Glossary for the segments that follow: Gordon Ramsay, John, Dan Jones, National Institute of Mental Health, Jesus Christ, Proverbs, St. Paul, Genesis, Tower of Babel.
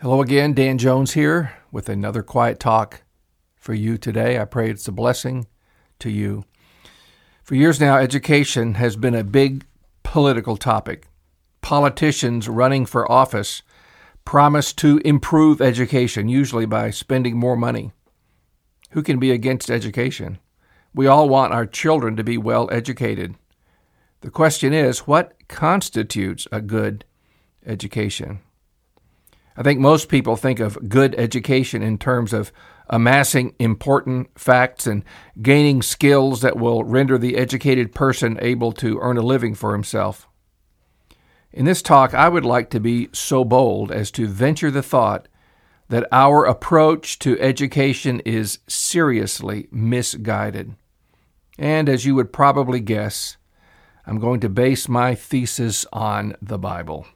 Hello again, Dan Jones here with another quiet talk for you today. I pray it's a blessing to you. For years now, education has been a big political topic. Politicians running for office promise to improve education, usually by spending more money. Who can be against education? We all want our children to be well educated. The question is, what constitutes a good education? I think most people think of good education in terms of amassing important facts and gaining skills that will render the educated person able to earn a living for himself. In this talk, I would like to be so bold as to venture the thought that our approach to education is seriously misguided. And as you would probably guess, I'm going to base my thesis on the Bible.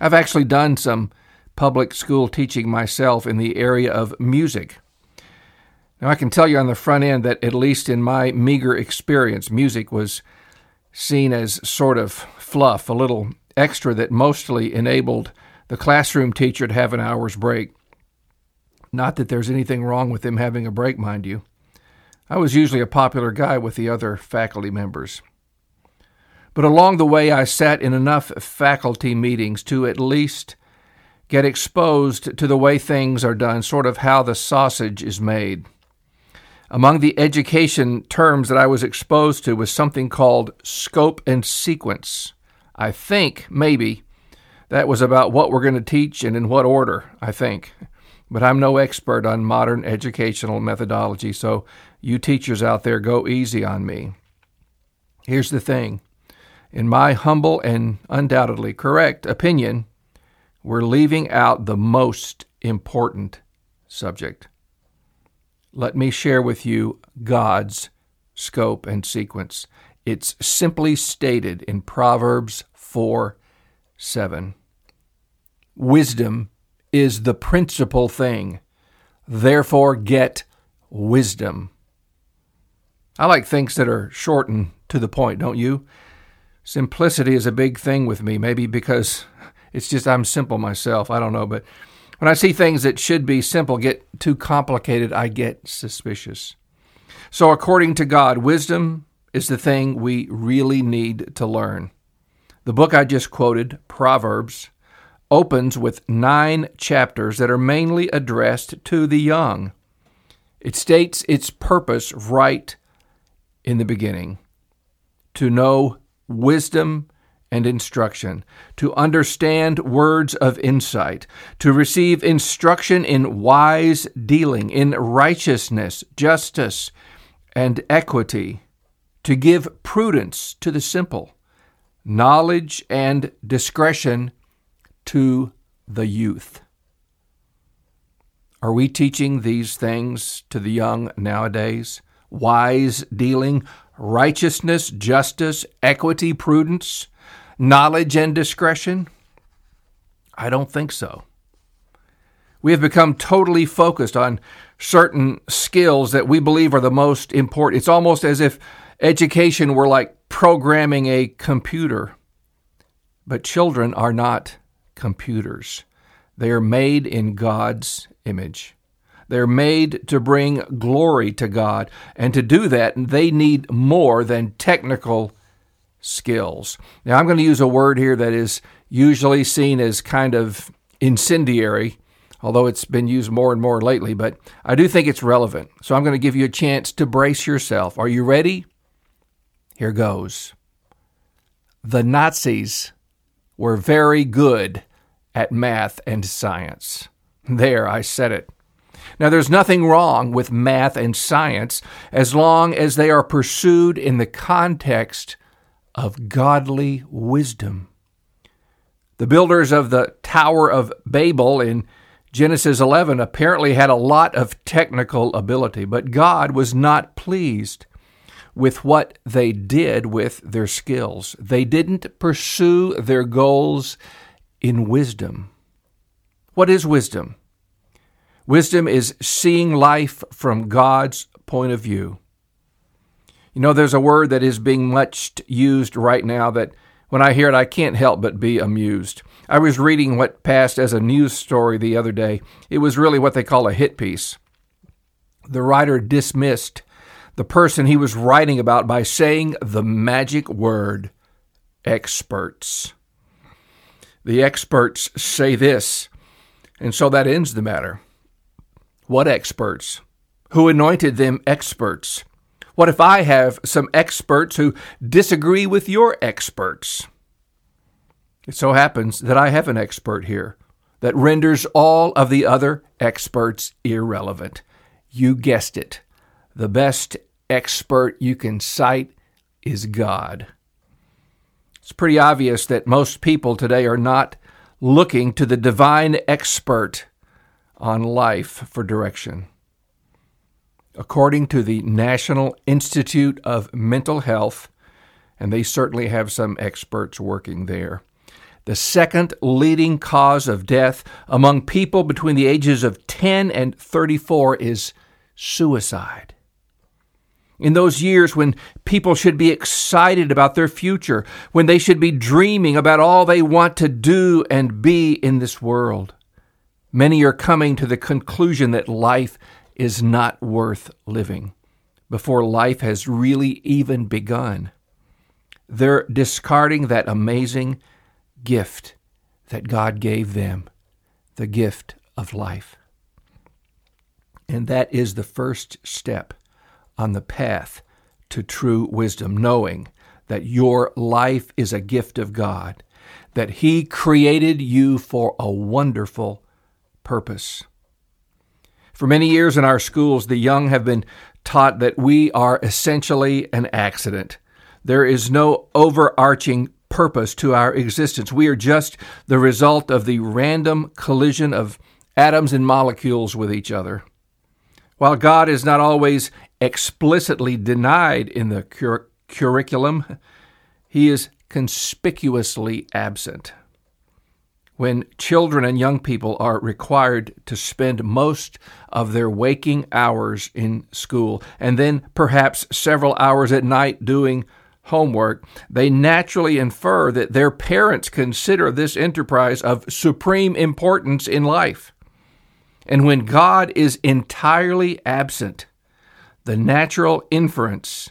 I've actually done some public school teaching myself in the area of music. Now, I can tell you on the front end that, at least in my meager experience, music was seen as sort of fluff, a little extra that mostly enabled the classroom teacher to have an hour's break. Not that there's anything wrong with them having a break, mind you. I was usually a popular guy with the other faculty members. But along the way, I sat in enough faculty meetings to at least get exposed to the way things are done, sort of how the sausage is made. Among the education terms that I was exposed to was something called scope and sequence. I think, maybe, that was about what we're going to teach and in what order, I think. But I'm no expert on modern educational methodology, so you teachers out there, go easy on me. Here's the thing. In my humble and undoubtedly correct opinion, we're leaving out the most important subject. Let me share with you God's scope and sequence. It's simply stated in Proverbs 4:7. Wisdom is the principal thing. Therefore, get wisdom. I like things that are short and to the point, don't you? Simplicity is a big thing with me, maybe because it's just I'm simple myself. I don't know, but when I see things that should be simple get too complicated, I get suspicious. So according to God, wisdom is the thing we really need to learn. The book I just quoted, Proverbs, opens with 9 chapters that are mainly addressed to the young. It states its purpose right in the beginning: to know wisdom and instruction, to understand words of insight, to receive instruction in wise dealing, in righteousness, justice, and equity, to give prudence to the simple, knowledge and discretion to the youth. Are we teaching these things to the young nowadays? Wise dealing, righteousness, justice, equity, prudence, knowledge and discretion? I don't think so. We have become totally focused on certain skills that we believe are the most important. It's almost as if education were like programming a computer. But children are not computers. They are made in God's image. They're made to bring glory to God. And to do that, they need more than technical skills. Now, I'm going to use a word here that is usually seen as kind of incendiary, although it's been used more and more lately, but I do think it's relevant. So I'm going to give you a chance to brace yourself. Are you ready? Here goes. The Nazis were very good at math and science. There, I said it. Now, there's nothing wrong with math and science as long as they are pursued in the context of godly wisdom. The builders of the Tower of Babel in Genesis 11 apparently had a lot of technical ability, but God was not pleased with what they did with their skills. They didn't pursue their goals in wisdom. What is wisdom? Wisdom is seeing life from God's point of view. You know, there's a word that is being much used right now that when I hear it, I can't help but be amused. I was reading what passed as a news story the other day. It was really what they call a hit piece. The writer dismissed the person he was writing about by saying the magic word, experts. The experts say this, and so that ends the matter. What experts? Who anointed them experts? What if I have some experts who disagree with your experts? It so happens that I have an expert here that renders all of the other experts irrelevant. You guessed it. The best expert you can cite is God. It's pretty obvious that most people today are not looking to the divine expert on life for direction. According to the National Institute of Mental Health, and they certainly have some experts working there, the second leading cause of death among people between the ages of 10 and 34 is suicide. In those years when people should be excited about their future, when they should be dreaming about all they want to do and be in this world, many are coming to the conclusion that life is not worth living before life has really even begun. They're discarding that amazing gift that God gave them, the gift of life. And that is the first step on the path to true wisdom, knowing that your life is a gift of God, that He created you for a wonderful purpose. For many years in our schools, the young have been taught that we are essentially an accident. There is no overarching purpose to our existence. We are just the result of the random collision of atoms and molecules with each other. While God is not always explicitly denied in the curriculum, He is conspicuously absent. When children and young people are required to spend most of their waking hours in school, and then perhaps several hours at night doing homework, they naturally infer that their parents consider this enterprise of supreme importance in life. And when God is entirely absent, the natural inference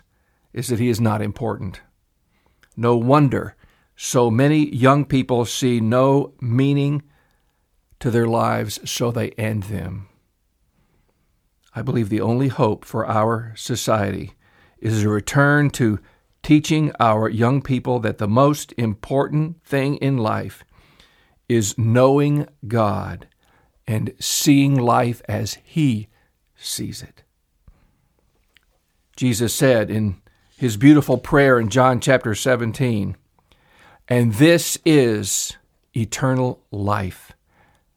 is that He is not important. No wonder so many young people see no meaning to their lives, so they end them. I believe the only hope for our society is a return to teaching our young people that the most important thing in life is knowing God and seeing life as He sees it. Jesus said in His beautiful prayer in John chapter 17, "And this is eternal life,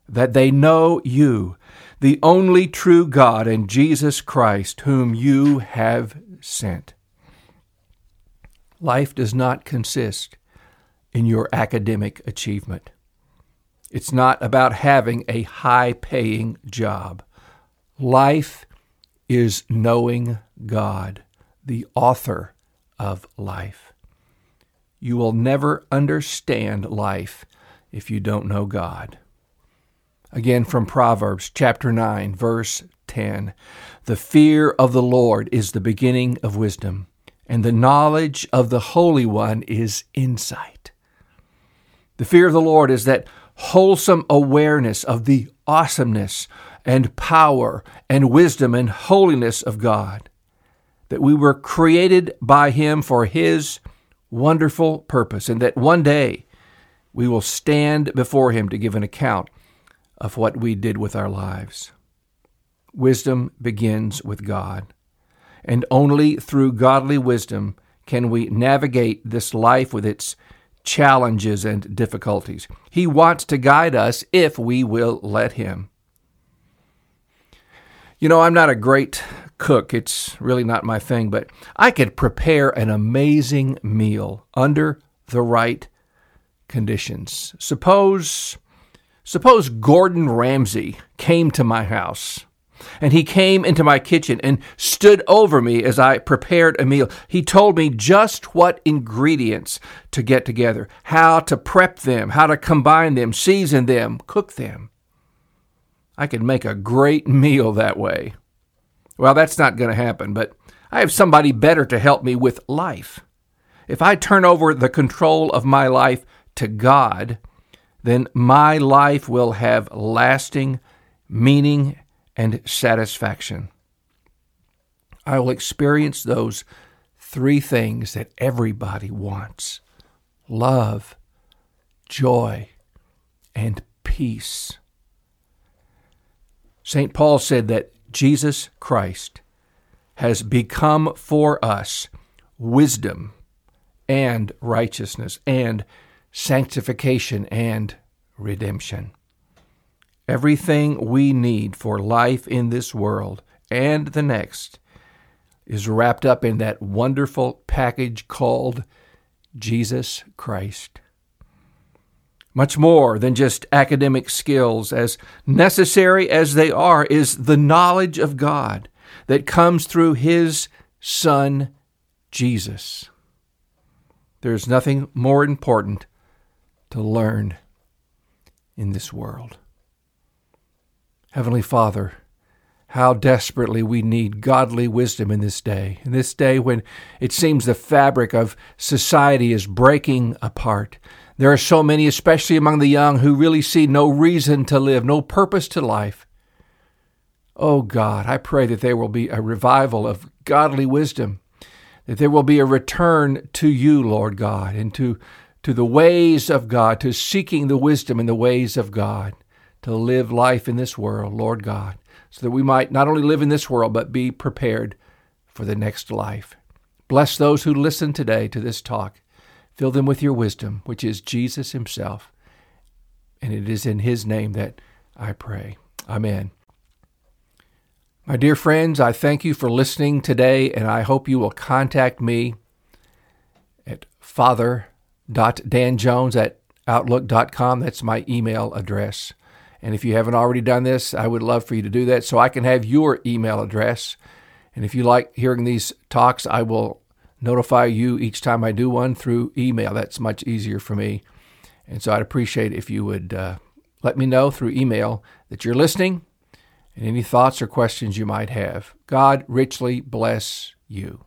that they know you, the only true God, and Jesus Christ, whom you have sent." Life does not consist in your academic achievement. It's not about having a high-paying job. Life is knowing God, the author of life. You will never understand life if you don't know God. Again, from Proverbs chapter 9, verse 10, "The fear of the Lord is the beginning of wisdom, and the knowledge of the Holy One is insight." The fear of the Lord is that wholesome awareness of the awesomeness and power and wisdom and holiness of God, that we were created by Him for His wonderful purpose, and that one day we will stand before Him to give an account of what we did with our lives. Wisdom begins with God, and only through godly wisdom can we navigate this life with its challenges and difficulties. He wants to guide us if we will let Him. You know, I'm not a great cook. It's really not my thing, but I could prepare an amazing meal under the right conditions. Suppose Gordon Ramsay came to my house. And he came into my kitchen and stood over me as I prepared a meal. He told me just what ingredients to get together, how to prep them, how to combine them, season them, cook them. I could make a great meal that way. Well, that's not going to happen, but I have somebody better to help me with life. If I turn over the control of my life to God, then my life will have lasting meaning and satisfaction. I will experience those three things that everybody wants: love, joy, and peace. St. Paul said that Jesus Christ has become for us wisdom and righteousness and sanctification and redemption. Everything we need for life in this world and the next is wrapped up in that wonderful package called Jesus Christ. Much more than just academic skills, as necessary as they are, is the knowledge of God that comes through His Son, Jesus. There is nothing more important to learn in this world. Heavenly Father, how desperately we need godly wisdom in this day when it seems the fabric of society is breaking apart. There are so many, especially among the young, who really see no reason to live, no purpose to life. Oh God, I pray that there will be a revival of godly wisdom, that there will be a return to you, Lord God, and to the ways of God, to seeking the wisdom in the ways of God, to live life in this world, Lord God, so that we might not only live in this world, but be prepared for the next life. Bless those who listen today to this talk. Fill them with your wisdom, which is Jesus Himself. And it is in His name that I pray. Amen. My dear friends, I thank you for listening today, and I hope you will contact me at father.danjones@outlook.com. That's my email address. And if you haven't already done this, I would love for you to do that so I can have your email address. And if you like hearing these talks, I will notify you each time I do one through email. That's much easier for me. And so I'd appreciate if you would let me know through email that you're listening and any thoughts or questions you might have. God richly bless you.